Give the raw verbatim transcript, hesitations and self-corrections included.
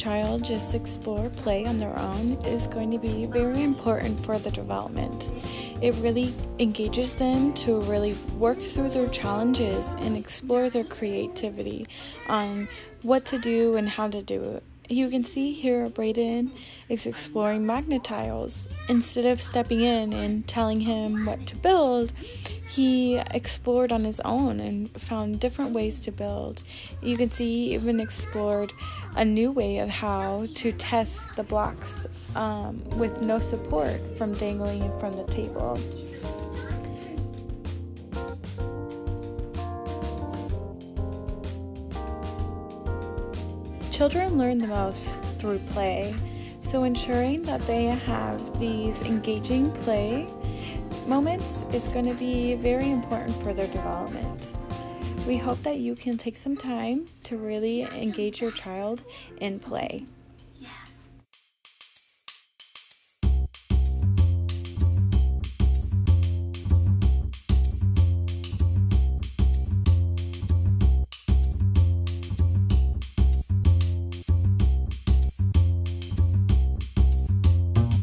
child just explore play on their own is going to be very important for their development. It really engages them to really work through their challenges and explore their creativity on what to do and how to do it. You can see here Brayden is exploring magnetiles. Instead of stepping in and telling him what to build, he explored on his own and found different ways to build. You can see he even explored a new way of how to test the blocks um, with no support from dangling from the table. Children learn the most through play, so ensuring that they have these engaging play moments is going to be very important for their development. We hope that you can take some time to really engage your child in play.